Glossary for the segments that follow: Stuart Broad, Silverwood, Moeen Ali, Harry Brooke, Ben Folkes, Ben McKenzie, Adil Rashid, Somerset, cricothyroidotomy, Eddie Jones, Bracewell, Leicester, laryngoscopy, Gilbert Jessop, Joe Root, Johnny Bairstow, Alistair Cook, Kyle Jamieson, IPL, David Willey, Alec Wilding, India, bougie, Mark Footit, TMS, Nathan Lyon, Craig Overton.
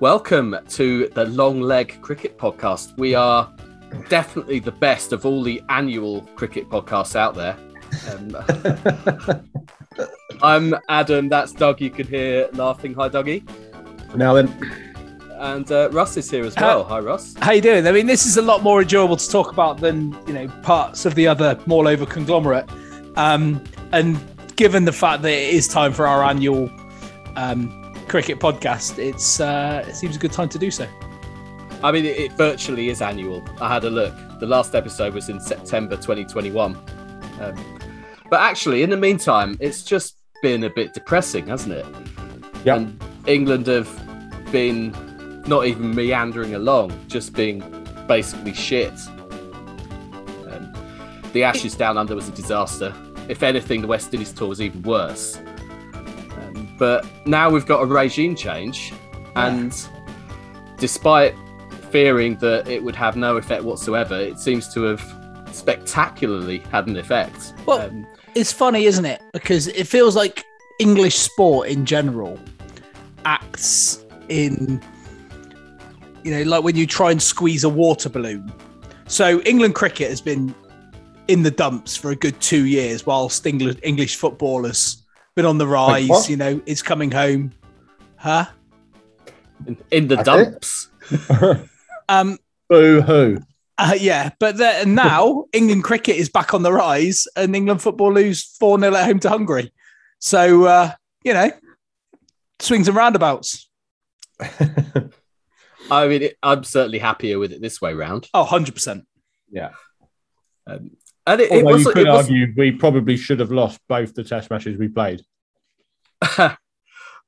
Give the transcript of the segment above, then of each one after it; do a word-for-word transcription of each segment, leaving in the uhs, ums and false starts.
Welcome to the Long Leg Cricket Podcast. We are definitely the best of all the annual cricket podcasts out there. Um, I'm Adam, that's Doug, you could hear laughing. Hi, Dougie. I'm Alan. And uh, Russ is here as well. Hi, Russ. How you doing? I mean, this is a lot more enjoyable to talk about than, you know, parts of the other Maul Over conglomerate. Um, and given the fact that it is time for our annual um, cricket podcast, it's uh, it seems a good time to do so. I mean, it, it virtually is annual. I had a look. The last episode was in September twenty twenty-one. Um, but actually, in the meantime, it's just been a bit depressing, hasn't it? Yeah. And England have been not even meandering along, just being basically shit. Um, the Ashes Down Under was a disaster. If anything, the West Indies tour was even worse. Um, but now we've got a regime change, and yeah. Despite fearing that it would have no effect whatsoever, it seems to have spectacularly had an effect. Well, um, it's funny, isn't it? Because it feels like English sport in general acts in... You know, like when you try and squeeze a water balloon. So England cricket has been in the dumps for a good two years whilst England, English football has been on the rise. Like, you know, it's coming home. Huh? In, in the That's dumps? um, Boo-hoo. Uh, yeah, but the, now England cricket is back on the rise and England football lose four nil at home to Hungary. So, uh, you know, swings and roundabouts. I mean, I'm certainly happier with it this way round. Oh, one hundred percent. Yeah. Um, and it, it was, you could it argue was... we probably should have lost both the test matches we played.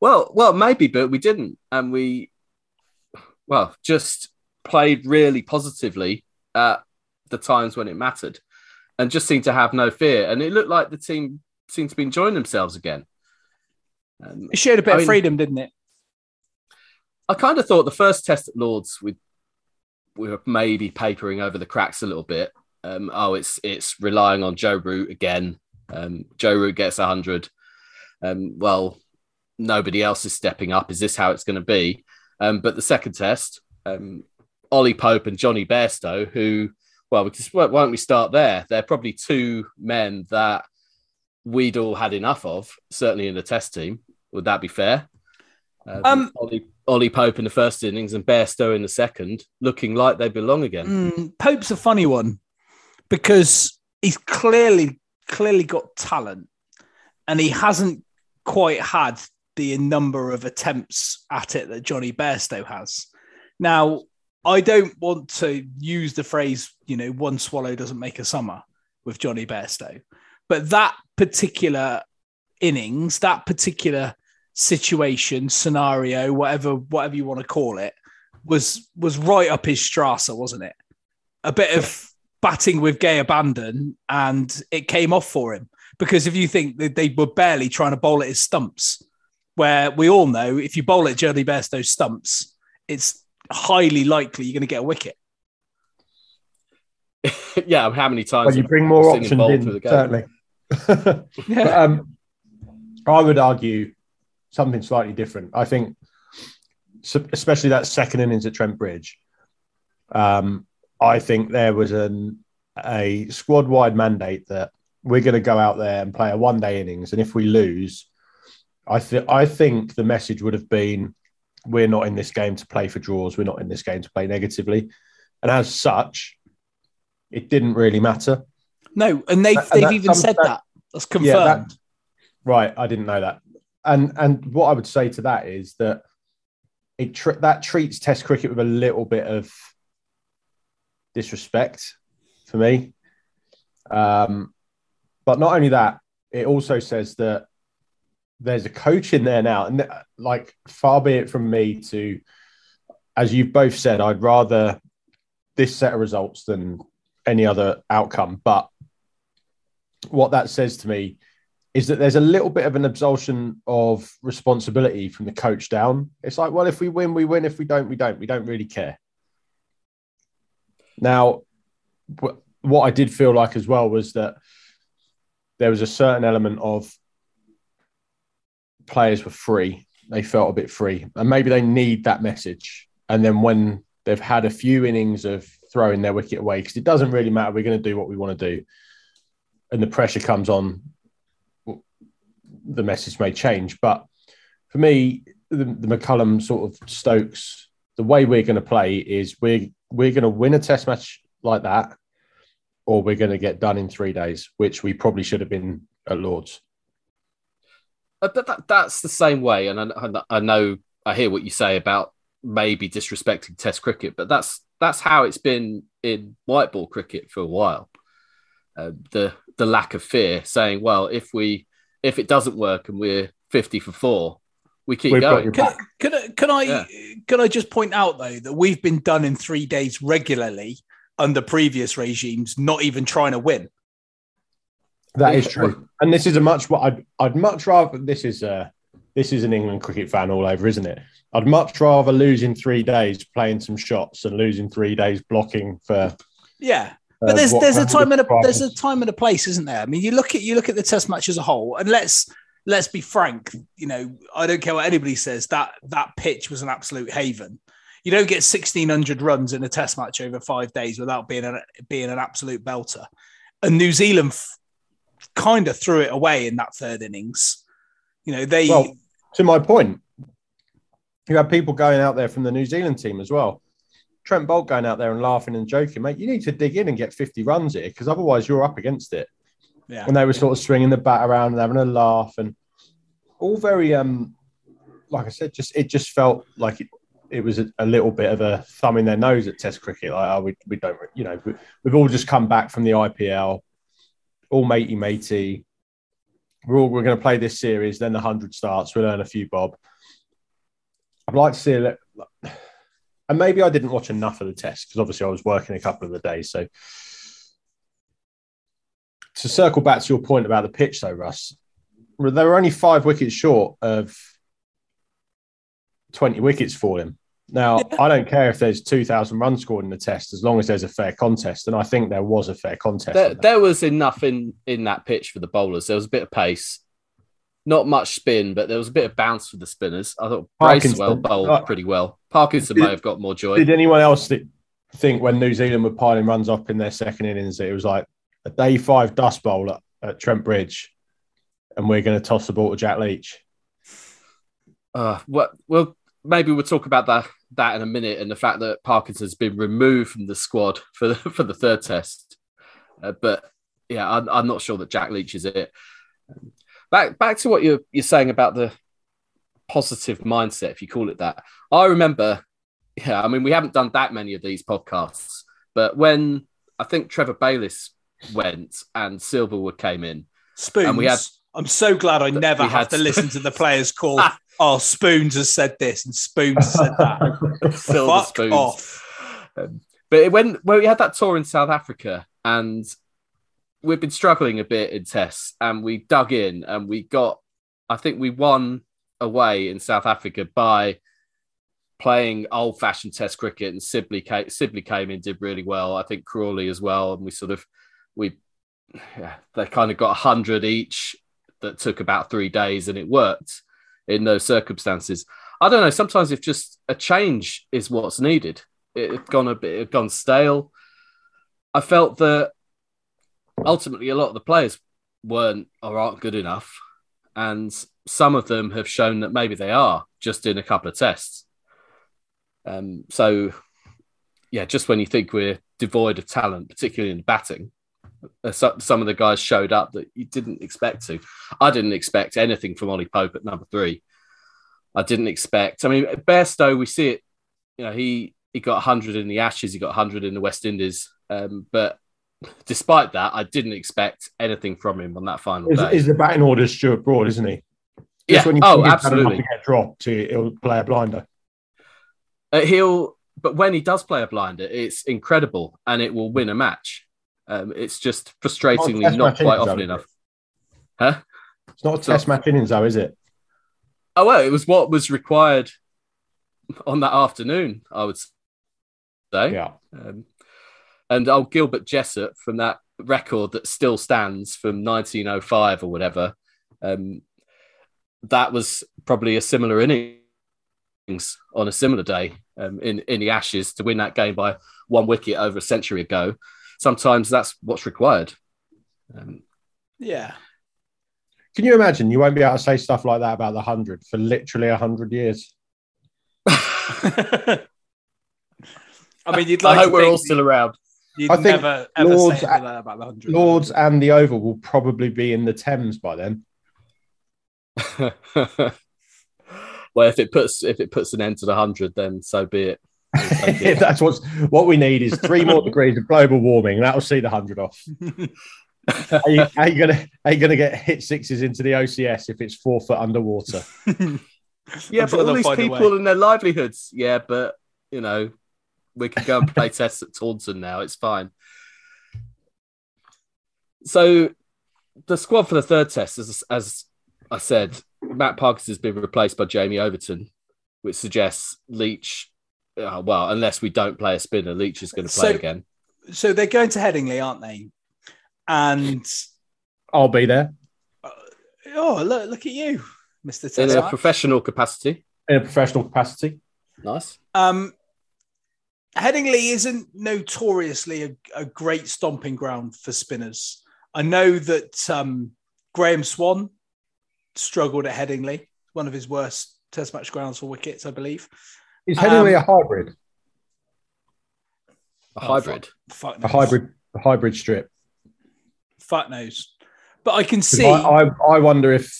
well, well, maybe, but we didn't. And we, well, just played really positively at the times when it mattered and just seemed to have no fear. And it looked like the team seemed to be enjoying themselves again. Um, it showed a bit I of mean, freedom, didn't it? I kind of thought the first test at Lord's we we were maybe papering over the cracks a little bit. Um, oh, it's it's relying on Joe Root again. Um, Joe Root gets one hundred. Um, well, nobody else is stepping up. Is this how it's going to be? Um, but the second test, um, Ollie Pope and Johnny Bairstow, who, well, we just, why don't we start there? They're probably two men that we'd all had enough of, certainly in the test team. Would that be fair? Um, um, Ollie, Ollie Pope in the first innings and Bairstow in the second, looking like they belong again. Mm, Pope's a funny one because he's clearly, clearly got talent and he hasn't quite had the number of attempts at it that Johnny Bairstow has. Now, I don't want to use the phrase, you know, one swallow doesn't make a summer with Johnny Bairstow, but that particular innings, that particular situation, scenario, whatever, whatever you want to call it, was was right up his Strasser, wasn't it? A bit of batting with gay abandon, and it came off for him. Because if you think that they were barely trying to bowl at his stumps, where we all know if you bowl at Johnny Bairstow's stumps, it's highly likely you're going to get a wicket. yeah, how many times? Well, you bring more options in, certainly. yeah. But, um, I would argue something slightly different. I think, especially that second innings at Trent Bridge, um, I think there was an, a squad-wide mandate that we're going to go out there and play a one-day innings, and if we lose, I, th- I think the message would have been, we're not in this game to play for draws, we're not in this game to play negatively. And as such, it didn't really matter. No, and they've, and they've that, even said that. that. That's confirmed. Yeah, that, right, I didn't know that. And and what I would say to that is that it tr- that treats Test cricket with a little bit of disrespect for me. Um, but not only that, it also says that there's a coach in there now. And like, far be it from me to, as you've both said, I'd rather this set of results than any other outcome. But what that says to me is that there's a little bit of an absolution of responsibility from the coach down. It's like, well, if we win, we win. If we don't, we don't. We don't really care. Now, what I did feel like as well was that there was a certain element of players were free they felt a bit free, and maybe they need that message. And then when they've had a few innings of throwing their wicket away, because it doesn't really matter, we're going to do what we want to do, and the pressure comes on, the message may change. But for me, the, the McCullum sort of Stokes, the way we're going to play is we're, we're going to win a test match like that, or we're going to get done in three days, which we probably should have been at Lord's. That, that, that's the same way. And I, I know, I hear what you say about maybe disrespecting test cricket, but that's that's how it's been in white ball cricket for a while. Uh, the the lack of fear, saying, well, if we if it doesn't work and we're fifty for four, we keep We've going. Can, can I can I, yeah. can I just point out, though, that we've been done in three days regularly under previous regimes, not even trying to win. That is true. And this is a much what I'd, I'd much rather. This is a, this is an England cricket fan all over, isn't it? I'd much rather lose in three days playing some shots and lose in three days blocking for. Yeah, but uh, there's there's a time and a there's a time and a place, isn't there? I mean, you look at you look at the Test match as a whole, and let's let's be frank. You know, I don't care what anybody says. That that pitch was an absolute haven. You don't get sixteen hundred runs in a Test match over five days without being an being an absolute belter. And New Zealand F- kind of threw it away in that third innings. You know, they... Well, to my point, you had people going out there from the New Zealand team as well. Trent Bolt going out there and laughing and joking, mate, you need to dig in and get fifty runs here, because otherwise you're up against it. Yeah. And they were sort of swinging the bat around and having a laugh, and all very, um, like I said, just it just felt like it, it was a, a little bit of a thumb in their nose at Test cricket. Like, oh, we, we don't, you know, we, we've all just come back from the I P L. All matey, matey. We're all we're going to play this series. Then the hundred starts. We'll earn a few bob. I'd like to see it, and maybe I didn't watch enough of the Test because obviously I was working a couple of the days. So to circle back to your point about the pitch, though, Russ, they were only five wickets short of twenty wickets falling. Now, I don't care if there's two thousand runs scored in the Test, as long as there's a fair contest. And I think there was a fair contest. There, there was enough in, in that pitch for the bowlers. There was a bit of pace, not much spin, but there was a bit of bounce for the spinners. I thought Bracewell bowled pretty well. Parkinson did, may have got more joy. Did anyone else th- think when New Zealand were piling runs up in their second innings, that it was like a day five dust bowl at, at Trent Bridge and we're going to toss the ball to Jack Leach? Uh, well, well, maybe we'll talk about that. that in a minute, and the fact that Parkinson's been removed from the squad for the, for the third Test. Uh, but yeah, I'm, I'm not sure that Jack Leach is it. Back back to what you're, you're saying about the positive mindset, if you call it that. I remember, yeah, I mean, we haven't done that many of these podcasts, but when I think Trevor Bayliss went and Silverwood came in. Spoons. And we had, I'm so glad I never have had to listen to the players call. Oh, Spoons has said this and Spoons has said that. Silver Fuck Spoons. Off. Um, but when, when we had that tour in South Africa, and we've been struggling a bit in Tests, and we dug in and we got, I think we won away in South Africa by playing old-fashioned Test cricket, and Sibley came, Sibley came in, did really well. I think Crawley as well. And we sort of, we yeah, they kind of got one hundred each that took about three days and it worked. In those circumstances, I don't know. Sometimes if just a change is what's needed, it had gone a bit, it had gone stale. I felt that ultimately a lot of the players weren't or aren't good enough, and some of them have shown that maybe they are just in a couple of Tests. Um, so, yeah, just when you think we're devoid of talent, particularly in batting, some of the guys showed up that you didn't expect to. I didn't expect anything from Ollie Pope at number three. I didn't expect. I mean, Bairstow, we see it. You know, he he got one hundred in the Ashes. He got one hundred in the West Indies. Um, but despite that, I didn't expect anything from him on that final day. Is the batting order Stuart Broad, isn't he? Just yeah. When you oh, absolutely. To get dropped, he'll play a blinder. Uh, he'll, but when he does play a blinder, it's incredible, and it will win a match. Um, it's just frustratingly not, not quite innings, often though, enough. Huh? It's not a test match innings, though, is it? Oh, well, it was what was required on that afternoon, I would say. Yeah. Um, and old Gilbert Jessop, from that record that still stands from nineteen oh five or whatever, um, that was probably a similar innings on a similar day um, in, in the Ashes to win that game by one wicket over a century ago. Sometimes that's what's required. Um, yeah. Can you imagine? You won't be able to say stuff like that about the hundred for literally one hundred years. I mean, you'd like I hope to we're all still around. You'd I think never, ever Lord's, say that about the hundred. Lord's and the Oval will probably be in the Thames by then. Well, if it puts if it puts an end to the hundred, then so be it. So be it. That's what's what we need is three more degrees of global warming, and that'll see the hundred off. Are you, are you gonna are you gonna get hit sixes into the O C S if it's four foot underwater? Yeah, I'm but sure all these people and their livelihoods. Yeah, but you know, we can go and play tests at Taunton now. It's fine. So the squad for the third test, as as I said, Matt Parkinson has been replaced by Jamie Overton, which suggests Leach. Uh, well, unless we don't play a spinner, Leach is going to play so, again. So they're going to Headingley, aren't they? And I'll be there. Uh, oh, look! Look at you, Mister Tessar. In a professional capacity. In a professional capacity. Nice. Um, Headingley isn't notoriously a, a great stomping ground for spinners. I know that um, Graeme Swann struggled at Headingley, one of his worst Test match grounds for wickets, I believe. Is Headingley um, a hybrid? A hybrid. Oh, fuck, fuck a hybrid. A hybrid strip. Fat knows, but I can see. I, I, I wonder if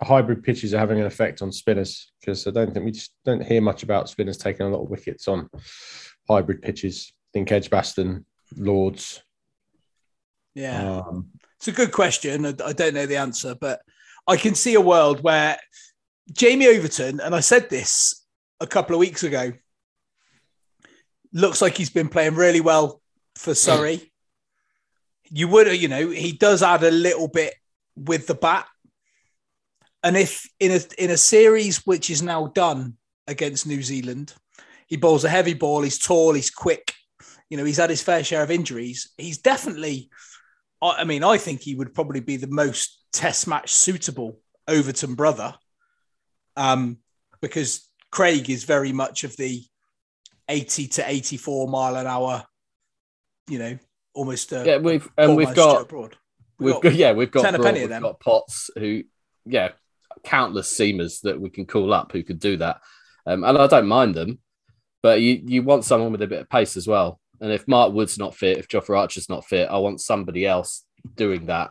hybrid pitches are having an effect on spinners, because I don't think we just don't hear much about spinners taking a lot of wickets on hybrid pitches. I think Edgbaston, Lord's. Yeah, um, it's a good question. I, I don't know the answer, but I can see a world where Jamie Overton, and I said this a couple of weeks ago, looks like he's been playing really well for Surrey. You would, you know, he does add a little bit with the bat. And if in a in a series which is now done against New Zealand, he bowls a heavy ball, he's tall, he's quick, you know, he's had his fair share of injuries. He's definitely, I mean, I think he would probably be the most test match suitable Overton brother, um, because Craig is very much of the eighty to eighty-four mile an hour, you know, almost uh, yeah, we've and we've got, we've, we've got, got yeah, we've got Broad, we've them. got Potts, who yeah, countless seamers that we can call up who could do that, um, and I don't mind them, but you you want someone with a bit of pace as well. And if Mark Wood's not fit, if Jofra Archer's not fit, I want somebody else doing that.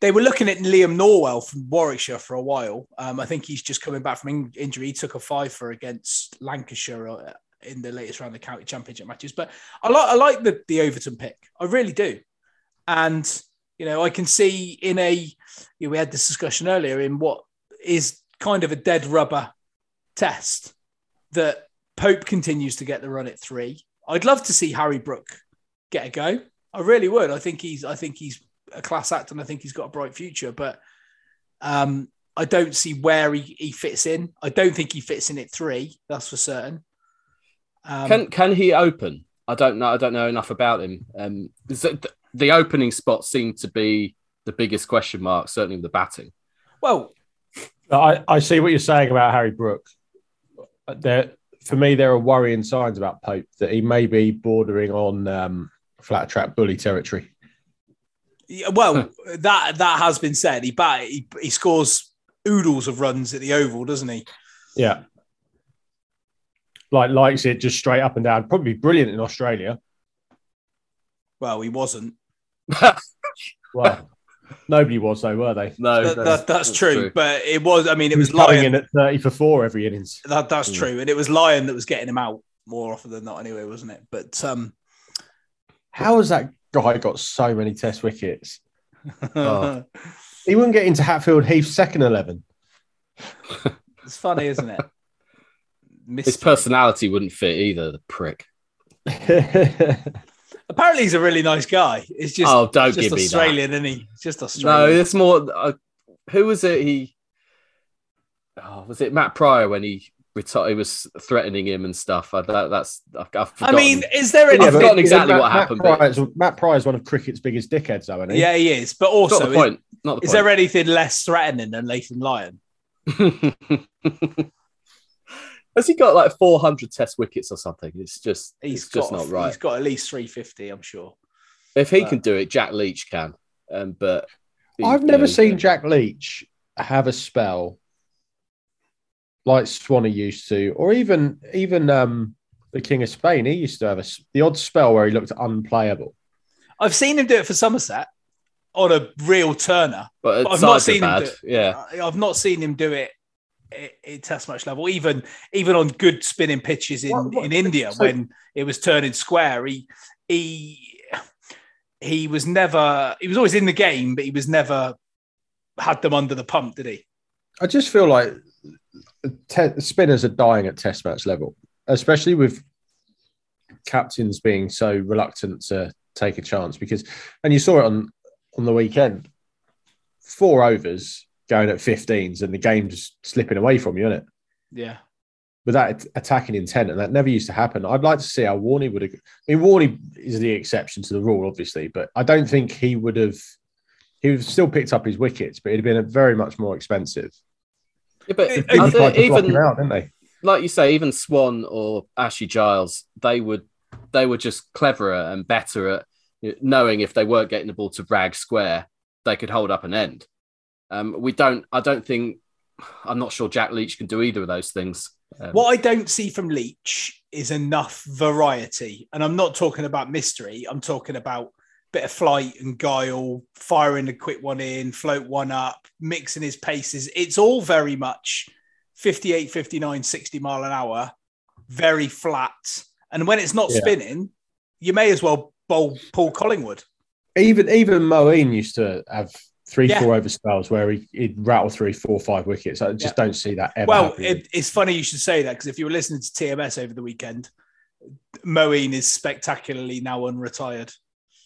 They were looking at Liam Norwell from Warwickshire for a while. Um, I think he's just coming back from in- injury. He took a fiver against Lancashire. Or, in the latest round of county championship matches. But I like I like the, the Overton pick. I really do. And, you know, I can see in a, you know, we had this discussion earlier in what is kind of a dead rubber test that Pope continues to get the run at three. I'd love to see Harry Brooke get a go. I really would. I think he's, I think he's a class act and I think he's got a bright future, but um, I don't see where he, he fits in. I don't think he fits in at three. That's for certain. Um, can can he open? I don't know. I don't know enough about him. Um, the, the opening spot seemed to be the biggest question mark, certainly with the batting. Well, I, I see what you're saying about Harry Brooke. There, for me, there are worrying signs about Pope that he may be bordering on um, flat track bully territory. Yeah, well, that that has been said. He bat, he, he scores oodles of runs at the Oval, doesn't he? Yeah. Like likes it just straight up and down. Probably brilliant in Australia. Well, he wasn't. Well, nobody was, though, were they? No, that, that, that's, that's true, true. But it was. I mean, it he was, was Lyon in at thirty for four every innings. That, that's yeah. true, and it was Lyon that was getting him out more often than not, anyway, wasn't it? But um, how has that guy got so many Test wickets? Oh. He wouldn't get into Hatfield Heath's second eleven. It's funny, isn't it? Mystery. His personality wouldn't fit either, the prick. Apparently, he's a really nice guy. It's just oh, don't just give Australian, me that. Isn't he? It's just Australian. No, it's more. Uh, who was it? He oh, was it Matt Pryor when he retired? He was threatening him and stuff. I, that, that's. I've, I've I mean, is there? Any, I've forgotten it, exactly Matt, what happened. Matt Pryor, but... Matt Pryor is one of cricket's biggest dickheads, though, isn't he? Yeah, he is. But also, not the point. Is, Not the point. Is there anything less threatening than Nathan Lyon? Has he got like four hundred test wickets or something? It's just he's it's just got, not right. He's got at least three fifty, I'm sure. If he but, can do it, Jack Leach can. Um, but he, I've never know, seen can. Jack Leach have a spell like Swanee used to, or even even um, the King of Spain. He used to have a, the odd spell where he looked unplayable. I've seen him do it for Somerset on a real turner, but, but I've not seen him. Do, yeah, I've not seen him do it. At test match level, even even on good spinning pitches in, what, what, in India, so, when it was turning square, he he he was never he was always in the game, but he was never had them under the pump, did he? I just feel like te- spinners are dying at test match level, especially with captains being so reluctant to take a chance. Because, and you saw it on on the weekend, four overs going at fifteens and the game's slipping away from you, isn't it? Yeah. With that attacking intent, and that never used to happen. I'd like to see how Warney would have... I mean, Warney is the exception to the rule, obviously, but I don't think he would have... He would have still picked up his wickets, but it'd have been a very much more expensive. Yeah, but it, it, they they even... Out, didn't they? Like you say, even Swan or Ashley Giles, they would they were just cleverer and better at knowing if they weren't getting the ball to rag square, they could hold up an end. Um, we don't, I don't think, I'm not sure Jack Leach can do either of those things. Um, what I don't see from Leach is enough variety. And I'm not talking about mystery. I'm talking about a bit of flight and guile, firing a quick one in, float one up, mixing his paces. It's all very much fifty-eight, fifty-nine, sixty mile an hour, very flat. And when it's not yeah. spinning, you may as well bowl Paul Collingwood. Even, even Moeen used to have... Three, yeah. four over spells where he, he'd rattle three, four, five wickets. I just yeah. don't see that ever. Well, it, it's funny you should say that, because if you were listening to T M S over the weekend, Moeen is spectacularly now unretired.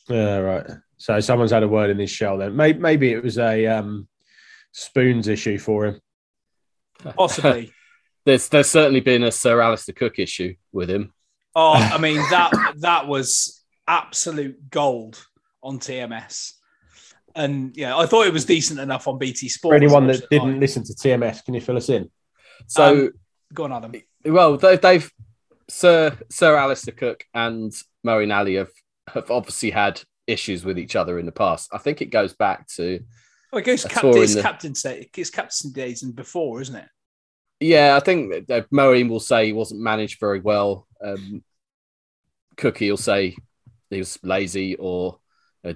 Yeah, right. So someone's had a word in his shell then. Maybe, maybe it was a um, spoons issue for him. Possibly. there's there's certainly been a Sir Alistair Cook issue with him. Oh, I mean, that that was absolute gold on T M S. And yeah, I thought it was decent enough on B T Sport. For anyone that didn't listen to T M S, can you fill us in? So, um, go on, Adam. Well, they've, they've Sir Sir Alistair Cook and Moeen Ali have, have obviously had issues with each other in the past. I think it goes back to oh, it goes captain, it's the, captain's day, it's captain's days and before, isn't it? Yeah, I think Moeen will say he wasn't managed very well. Um, Cookie will say he was lazy or.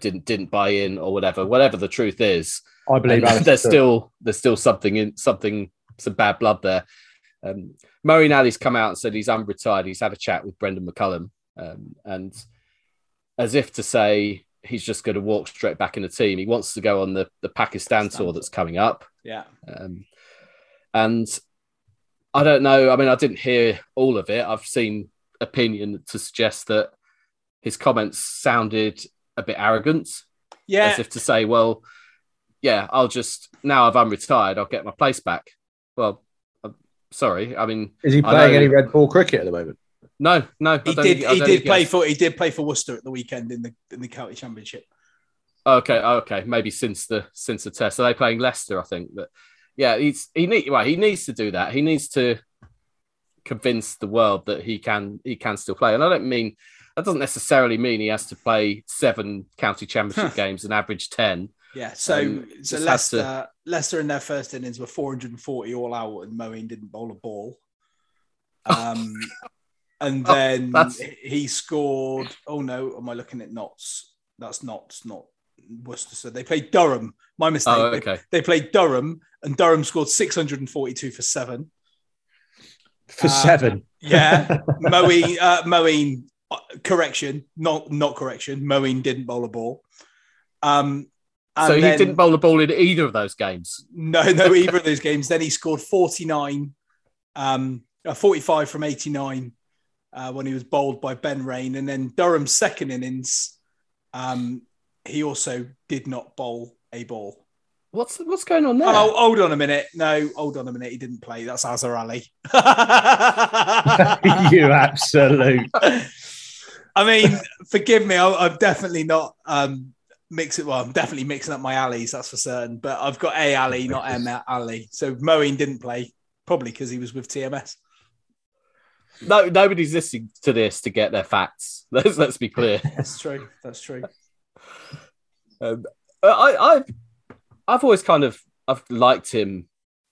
Didn't didn't buy in or whatever. Whatever the truth is, I believe there's still there's still something in something some bad blood there. Um, Moeen Ali's come out and said he's unretired. He's had a chat with Brendan McCullum, um, and as if to say he's just going to walk straight back in the team. He wants to go on the the Pakistan tour that's coming up. Yeah, um, and I don't know. I mean, I didn't hear all of it. I've seen opinion to suggest that his comments sounded a bit arrogant, yeah, as if to say, well, yeah, I'll just now I've unretired, I'll get my place back. Well, I'm sorry. I mean, is he playing know, any red ball cricket at the moment? No, no. He did. Think, he did play has. for. He did play for Worcester at the weekend in the in the county championship. Okay, okay. Maybe since the since the test, are they playing Leicester? I think that. Yeah, he's he need. Well, he needs to do that. He needs to convince the world that he can he can still play. And I don't mean. That doesn't necessarily mean he has to play seven county championship games and average ten. Yeah, so um, so Leicester, to... Leicester in their first innings were four hundred forty all out, and Moeen didn't bowl a ball. Um, and then oh, he scored. Oh no, am I looking at Notts? That's Notts, not Worcester. So they played Durham. My mistake. Oh, okay. They, they played Durham, and Durham scored six hundred forty-two for seven. For uh, seven. Yeah, Moeen. Uh, Moeen. Correction, not not correction. Moeen didn't bowl a ball. Um, and so he then, didn't bowl a ball in either of those games? No, no, either of those games. Then he scored forty-nine, um, forty-five from eighty-nine uh, when he was bowled by Ben Rain. And then Durham's second innings, um, he also did not bowl a ball. What's what's going on there? Oh, hold on a minute. No, hold on a minute. He didn't play. That's Azhar Ali. You absolute. I mean, forgive me. I'm definitely not um, mix it. Well, I'm definitely mixing up my alleys, that's for certain. But I've got A Ali, not M Ali. So Moeen didn't play, probably because he was with T M S. No, nobody's listening to this to get their facts. Let's let's be clear. That's true. That's true. Um, I, I've I've always kind of I've liked him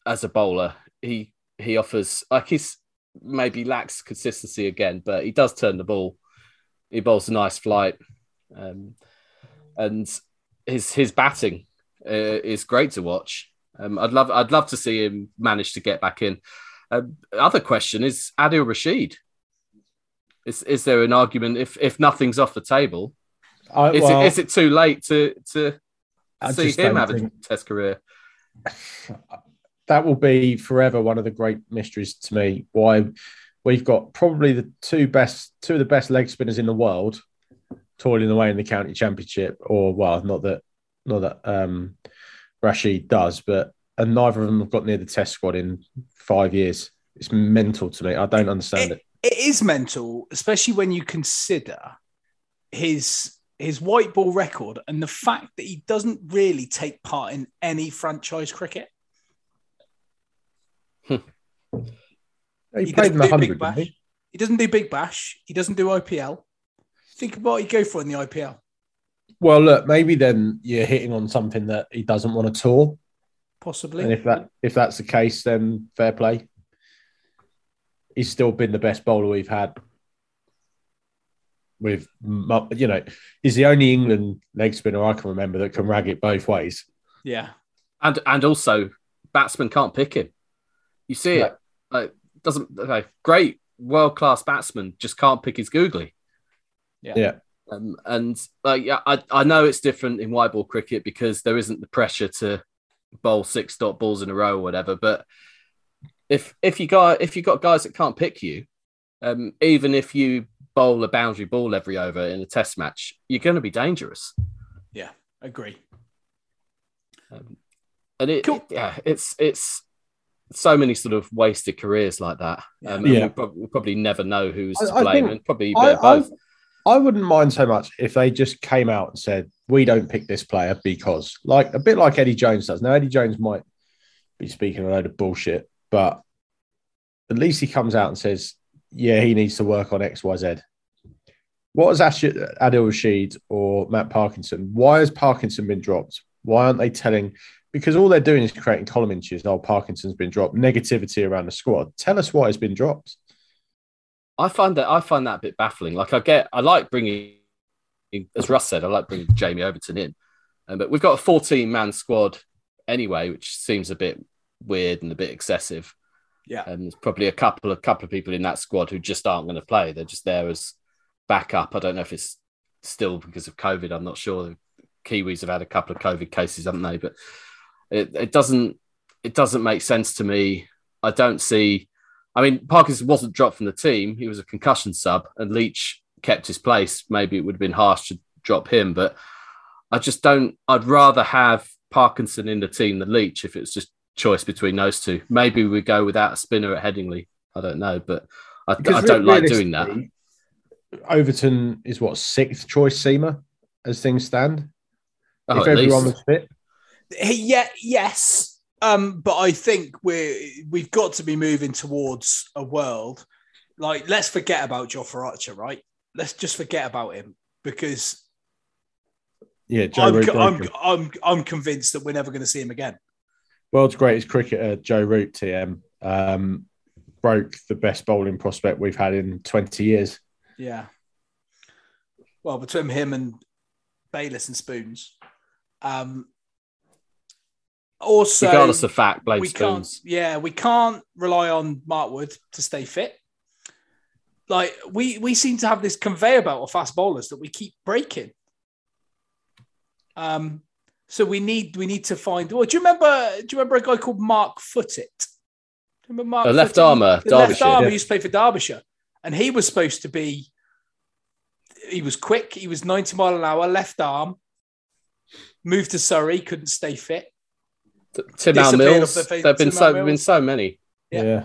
as a bowler. He he offers, like, he's maybe lacks consistency again, but he does turn the ball. He bowls a nice flight, um, and his his batting uh, is great to watch. Um, I'd love I'd love to see him manage to get back in. Um, other question is Adil Rashid. Is is there an argument if if nothing's off the table? I, is, well, it, is it too late to to I see him have think... a Test career? That will be forever one of the great mysteries to me. Why we've got probably the two best, two of the best leg spinners in the world, toiling away in the county championship. Or well, not that not that um, Rashid does, but. And neither of them have got near the Test squad in five years. It's mental to me. I don't understand it. It, it is mental, especially when you consider his his white ball record and the fact that he doesn't really take part in any franchise cricket. Hmm. He, he played in the one hundred, didn't he? He doesn't do Big Bash. He doesn't do I P L. Think about what he'd go for in the I P L. Well, look, maybe then you're hitting on something that he doesn't want to tour. Possibly. And if that if that's the case, then fair play. He's still been the best bowler we've had. With, you know, he's the only England leg spinner I can remember that can rag it both ways. Yeah, and and also batsmen can't pick him. You see no. it like, doesn't okay, great world class batsman just can't pick his googly. Yeah, yeah, um, and like yeah, I I know it's different in white ball cricket because there isn't the pressure to bowl six dot balls in a row or whatever, but if if you got if you got guys that can't pick you, um, even if you bowl a boundary ball every over in a Test match, you're going to be dangerous. Yeah, agree. Um, and it, cool. it yeah, it's it's so many sort of wasted careers like that. Um, yeah, we'll probably, we'll probably never know who's I, to blame, and probably I, both. I, I wouldn't mind so much if they just came out and said, we don't pick this player because, like, a bit like Eddie Jones does. Now, Eddie Jones might be speaking a load of bullshit, but at least he comes out and says, yeah, he needs to work on X, Y, Z. What has Adil Rashid or Matt Parkinson? Why has Parkinson been dropped? Why aren't they telling? Because all they're doing is creating column inches. Oh, Parkinson's been dropped. Negativity around the squad. Tell us why he's been dropped. I find that I find that a bit baffling. Like, I get, I like bringing. As Russ said, I like bringing Jamie Overton in. Um, but we've got a fourteen-man squad anyway, which seems a bit weird and a bit excessive. Yeah. And there's probably a couple of couple of people in that squad who just aren't going to play. They're just there as backup. I don't know if it's still because of COVID. I'm not sure. The Kiwis have had a couple of COVID cases, haven't they? But it, it doesn't it doesn't make sense to me. I don't see... I mean, Parkinson wasn't dropped from the team. He was a concussion sub, and Leach... kept his place. Maybe it would have been harsh to drop him, but I just don't. I'd rather have Parkinson in the team than Leach if it's just choice between those two. Maybe we go without a spinner at Headingley. I don't know, but I, I don't like doing that. Overton is what, sixth choice seamer as things stand. Oh, if everyone was fit, yeah, yes. Um, but I think we we've got to be moving towards a world like let's forget about Jofra Archer, right? Let's just forget about him because yeah, Joe I'm, Root I'm, I'm, I'm convinced that we're never going to see him again. World's greatest cricketer, Joe Root, T M, um, broke the best bowling prospect we've had in twenty years. Yeah. Well, between him and Bayliss and Spoons. Um, also, regardless of fact, blame Spoons. Yeah, we can't rely on Mark Wood to stay fit. Like, we, we seem to have this conveyor belt of fast bowlers that we keep breaking. Um, so we need we need to find. Well, do you remember? Do you remember a guy called Mark Footit? Do you remember Mark? The left armour, the left armour yeah. used to play for Derbyshire, and he was supposed to be. He was quick. He was ninety mile an hour, left arm. Moved to Surrey, couldn't stay fit. Tim Al Mills. The There've been so been so many. Yeah. yeah.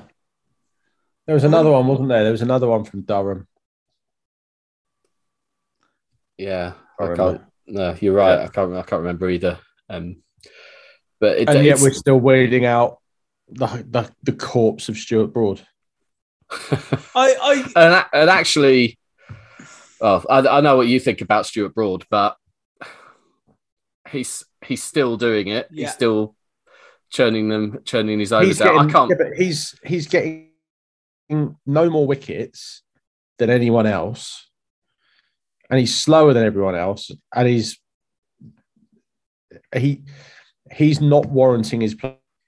There was another one, wasn't there? There was another one from Durham. Yeah. I can't, No, you're right. Yeah. I can't. I can't remember either. Um, but it, and yet we're still waiting out the the, the corpse of Stuart Broad. I, I and, and actually, oh, I, I know what you think about Stuart Broad, but he's he's still doing it. Yeah. He's still churning them, churning his overs out. I can't. Yeah, but he's he's getting no more wickets than anyone else. And he's slower than everyone else, and he's he he's not warranting his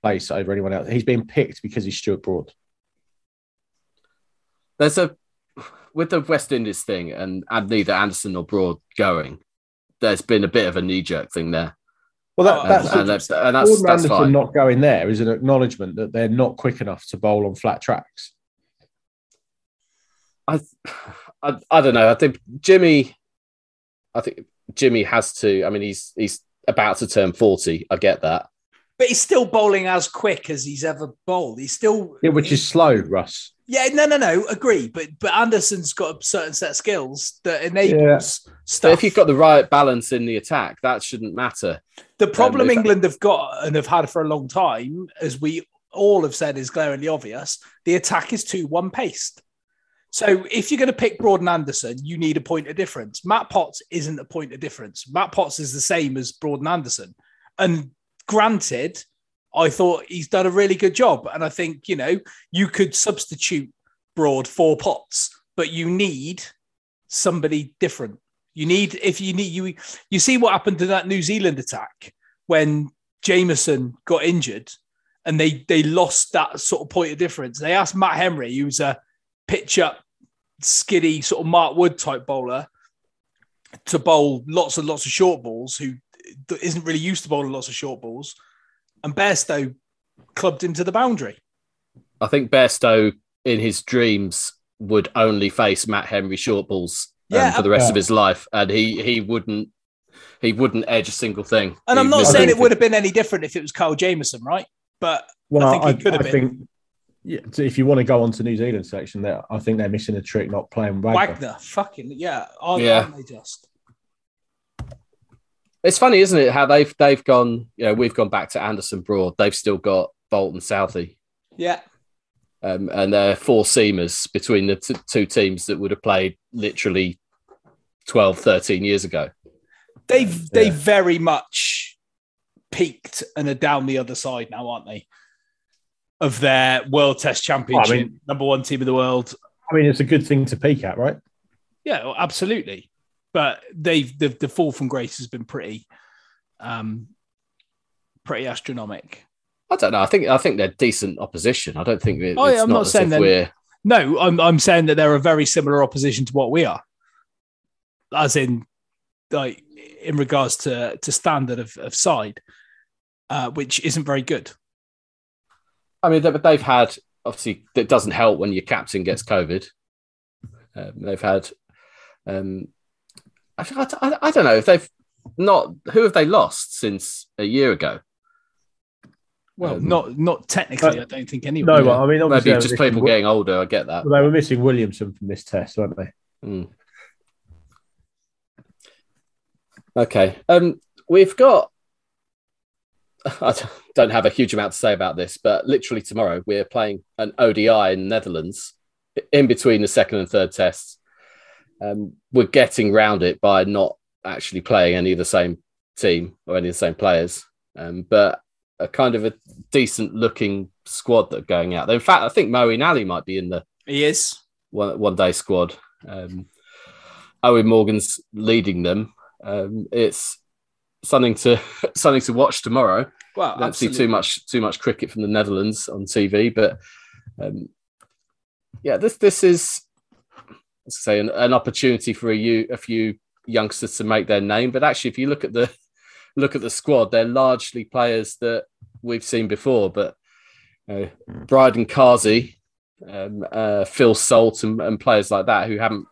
place over anyone else. He's being picked because he's Stuart Broad. There's a with the West Indies thing, and neither Anderson or Broad going. There's been a bit of a knee jerk thing there. Well, that, that's and, and that's, and that's, Gordon that's Anderson fine. Not going there is an acknowledgement that they're not quick enough to bowl on flat tracks. I, I I don't know. I think Jimmy, I think Jimmy has to. I mean, he's he's about to turn forty. I get that, but he's still bowling as quick as he's ever bowled. He's still yeah, which he, is slow, Russ. Yeah, no, no, no. Agree, but but Anderson's got a certain set of skills that enables yeah. stuff. But if you've got the right balance in the attack, that shouldn't matter. The problem um, England have got and have had for a long time, as we all have said, is glaringly obvious. The attack is too one-paced. So if you're going to pick Broad and Anderson, you need a point of difference. Matt Potts isn't a point of difference. Matt Potts is the same as Broad and Anderson. And granted, I thought he's done a really good job. And I think, you know, you could substitute Broad for Potts, but you need somebody different. You need, if you need, you you see what happened to that New Zealand attack when Jameson got injured and they, they lost that sort of point of difference. They asked Matt Henry, who's a pitch up, skiddy sort of Mark Wood type bowler to bowl lots and lots of short balls, who isn't really used to bowling lots of short balls, and Bairstow clubbed him to the boundary. I think Bairstow in his dreams would only face Matt Henry short balls um, yeah, for the rest yeah. of his life, and he he wouldn't he wouldn't edge a single thing. And he I'm not saying it would have been any different if it was Kyle Jameson, right? But well, I think I, he could have been. Think- Yeah, so if you want to go on to New Zealand section, there I think they're missing a trick not playing Wagner. Wagner, fucking yeah, aren't, yeah. aren't they just? It's funny, isn't it? How they've they've gone, you know, we've gone back to Anderson Broad. They've still got Bolt and Southey. Yeah, um, and they're four seamers between the t- two teams that would have played literally twelve, thirteen years ago. They've yeah. they very much peaked and are down the other side now, aren't they? Of their World Test Championship, I mean, number one team in the world. I mean, it's a good thing to peek at, right? Yeah, absolutely. But they've the, the fall from grace has been pretty, um, pretty astronomic. I don't know. I think I think they're decent opposition. I don't think it, oh, it's yeah, I'm not, not saying that we're. No, I'm I'm saying that they're a very similar opposition to what we are, as in, like in regards to to standard of, of side, uh, which isn't very good. I mean, but they've had, obviously, it doesn't help when your captain gets COVID. Um, they've had, um, I, I, I don't know, if they've not, who have they lost since a year ago? Well, um, not not technically, uh, I don't think anyone. No, well, I mean, obviously. Maybe just people getting older, I get that. Well, they were missing Williamson from this test, weren't they? Mm. Okay. Um, we've got, I don't have a huge amount to say about this, but literally tomorrow we're playing an O D I in the Netherlands in between the second and third tests. Um, we're getting round it by not actually playing any of the same team or any of the same players, um, but a kind of a decent looking squad that are going out there. In fact, I think Moeen Ali might be in the he is. one, one day squad. Um, Owen Morgan's leading them. Um, it's Something to something to watch tomorrow. Well, don't absolutely. see too much too much cricket from the Netherlands on T V, but um, yeah, this this is let's say an, an opportunity for a, a few youngsters to make their name. But actually, if you look at the look at the squad, they're largely players that we've seen before. But you know, Bryden Kazi, um, uh, Phil Salt, and, and players like that who haven't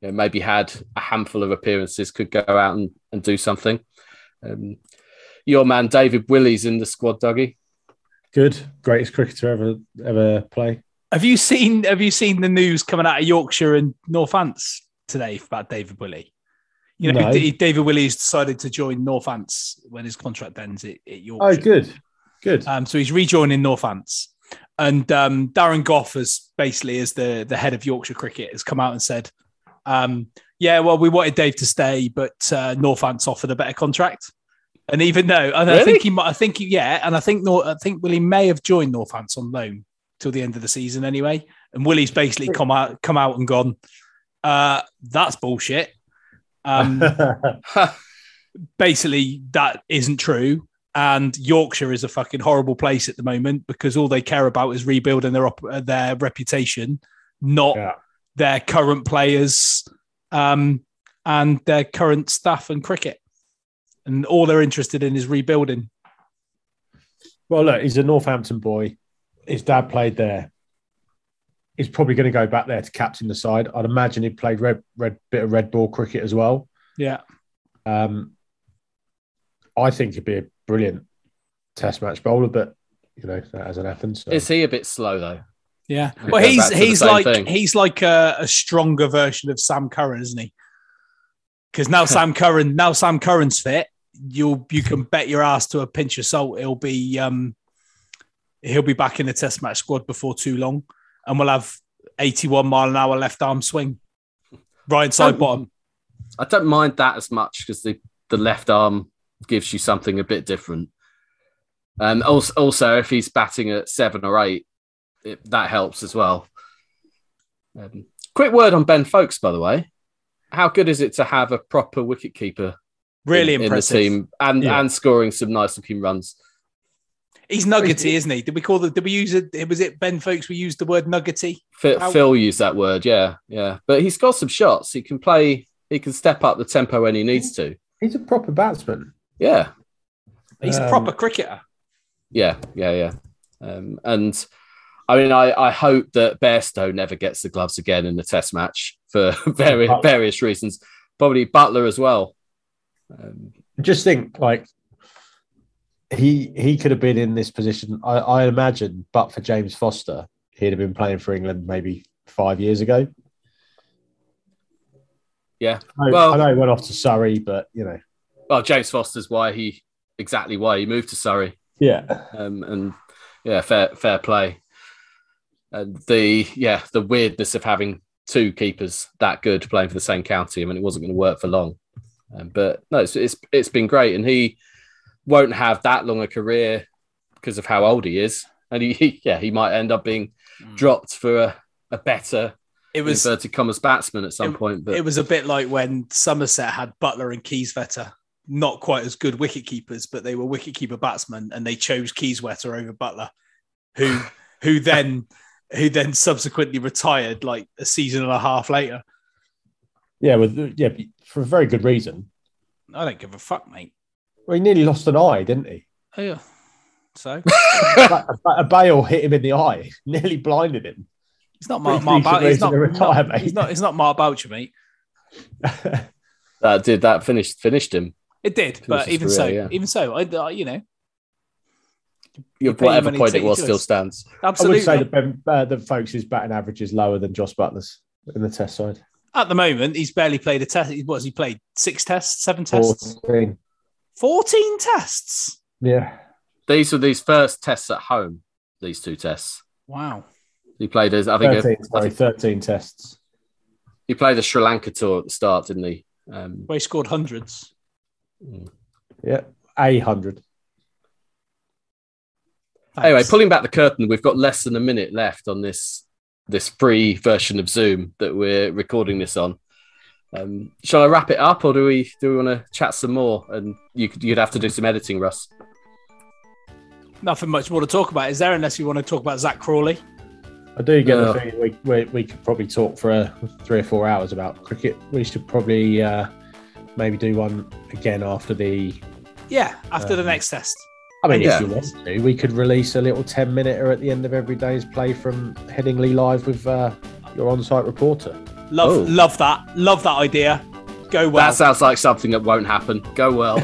you know, maybe had a handful of appearances could go out and, and do something. Um, your man David Willey's in the squad, Dougie. Good, greatest cricketer ever ever play. Have you seen Have you seen the news coming out of Yorkshire and Northants today about David Willey? You know, no. if David Willey has decided to join Northants when his contract ends at, at Yorkshire. Oh, good, good. Um, so he's rejoining Northants, and um, Darren Goff has basically, as the the head of Yorkshire cricket, has come out and said, um, "Yeah, well, we wanted Dave to stay, but uh, Northants offered a better contract." And even though, and really? I think he might, I think he, yeah, and I think Nor- I think Willey may have joined Northants on loan till the end of the season anyway. And Willie's basically come out, come out and gone, uh, that's bullshit. Um, basically, that isn't true. And Yorkshire is a fucking horrible place at the moment because all they care about is rebuilding their op- their reputation, not yeah. their current players um, and their current staff and cricket. And all they're interested in is rebuilding. Well, look, he's a Northampton boy. His dad played there. He's probably going to go back there to captain the side. I'd imagine he played red, red bit of red ball cricket as well. Yeah. Um, I think he'd be a brilliant Test match bowler, but you know that hasn't happened. So. Is he a bit slow though? Yeah. Well, he's he's like thing. he's like a, a stronger version of Sam Curran, isn't he? Because now Sam Curran, now Sam Curran's fit, you'll you can bet your ass to a pinch of salt he'll be um, he'll be back in the Test match squad before too long. And we'll have eighty-one mile an hour left arm swing, right side bottom. I don't mind that as much because the, the left arm gives you something a bit different. And um, also, also, if he's batting at seven or eight, it, that helps as well. Um, quick word on Ben Folkes, by the way. How good is it to have a proper wicketkeeper really in, impressive. in the team and, yeah. and scoring some nice looking runs? He's nuggety, isn't he? Did we call the? Did we use it? Was it Ben Folkes? We used the word nuggety. Phil, How- Phil used that word, yeah, yeah. But he's got some shots. He can play. He can step up the tempo when he needs to. He's a proper batsman. Yeah, he's um, a proper cricketer. Yeah, yeah, yeah. Um, and I mean, I, I hope that Bairstow never gets the gloves again in the Test match for various various reasons. Probably Butler as well. Um, Just think, like. He he could have been in this position, I, I imagine, but for James Foster, he'd have been playing for England maybe five years ago. Yeah. I know, well, I know he went off to Surrey, but, you know. Well, James Foster's why he, exactly why he moved to Surrey. Yeah. Um, and, yeah, fair fair play. And the, yeah, the weirdness of having two keepers that good playing for the same county, I mean, it wasn't going to work for long. Um, but, no, it's, it's it's been great. And he... won't have that long a career because of how old he is. And he, he yeah, he might end up being mm. dropped for a, a better it was, inverted commas batsman at some it, point. But it was a bit like when Somerset had Butler and Keyswetter, not quite as good wicketkeepers, but they were wicketkeeper batsmen and they chose Keyswetter over Butler, who who then who then subsequently retired like a season and a half later. Yeah, with yeah, for a very good reason. I don't give a fuck, mate. Well, he nearly lost an eye, didn't he? Oh, yeah. So? a, a bail hit him in the eye. Nearly blinded him. It's not Mark Boucher, it's not, retire, not, it's not, it's not Mark Boucher, mate. That did. That finished finished him. It did, it but even career, so, yeah. even so, I, I, you know. Your whatever point it was still stands. Absolutely. I would say that Ben, uh, the Folkes' batting average is lower than Joss Butler's in the Test side. At the moment, he's barely played a Test. What has he played? Six Tests? Seven Tests? fourteen fourteen tests. Yeah. These were these first tests at home, these two tests. Wow. He played as, I think, thirteen, a, sorry, I think thirteen tests. He played the Sri Lanka tour at the start, didn't he? Um, Where he scored hundreds. Yeah. A hundred. Thanks. Anyway, pulling back the curtain, we've got less than a minute left on this this free version of Zoom that we're recording this on. Um, shall I wrap it up, or do we do we want to chat some more? And you, you'd have to do some editing, Russ. Nothing much more to talk about, is there? Unless you want to talk about Zach Crawley. I do get oh. the feeling we, we we could probably talk for uh, three or four hours about cricket. We should probably uh, maybe do one again after the yeah after um, the next test. I mean, yeah. if you want to, we could release a little ten-minute-er at the end of every day's play from Headingley Live with uh, your on-site reporter. Love Ooh. love that. Love that idea. Go well. That sounds like something that won't happen. Go well.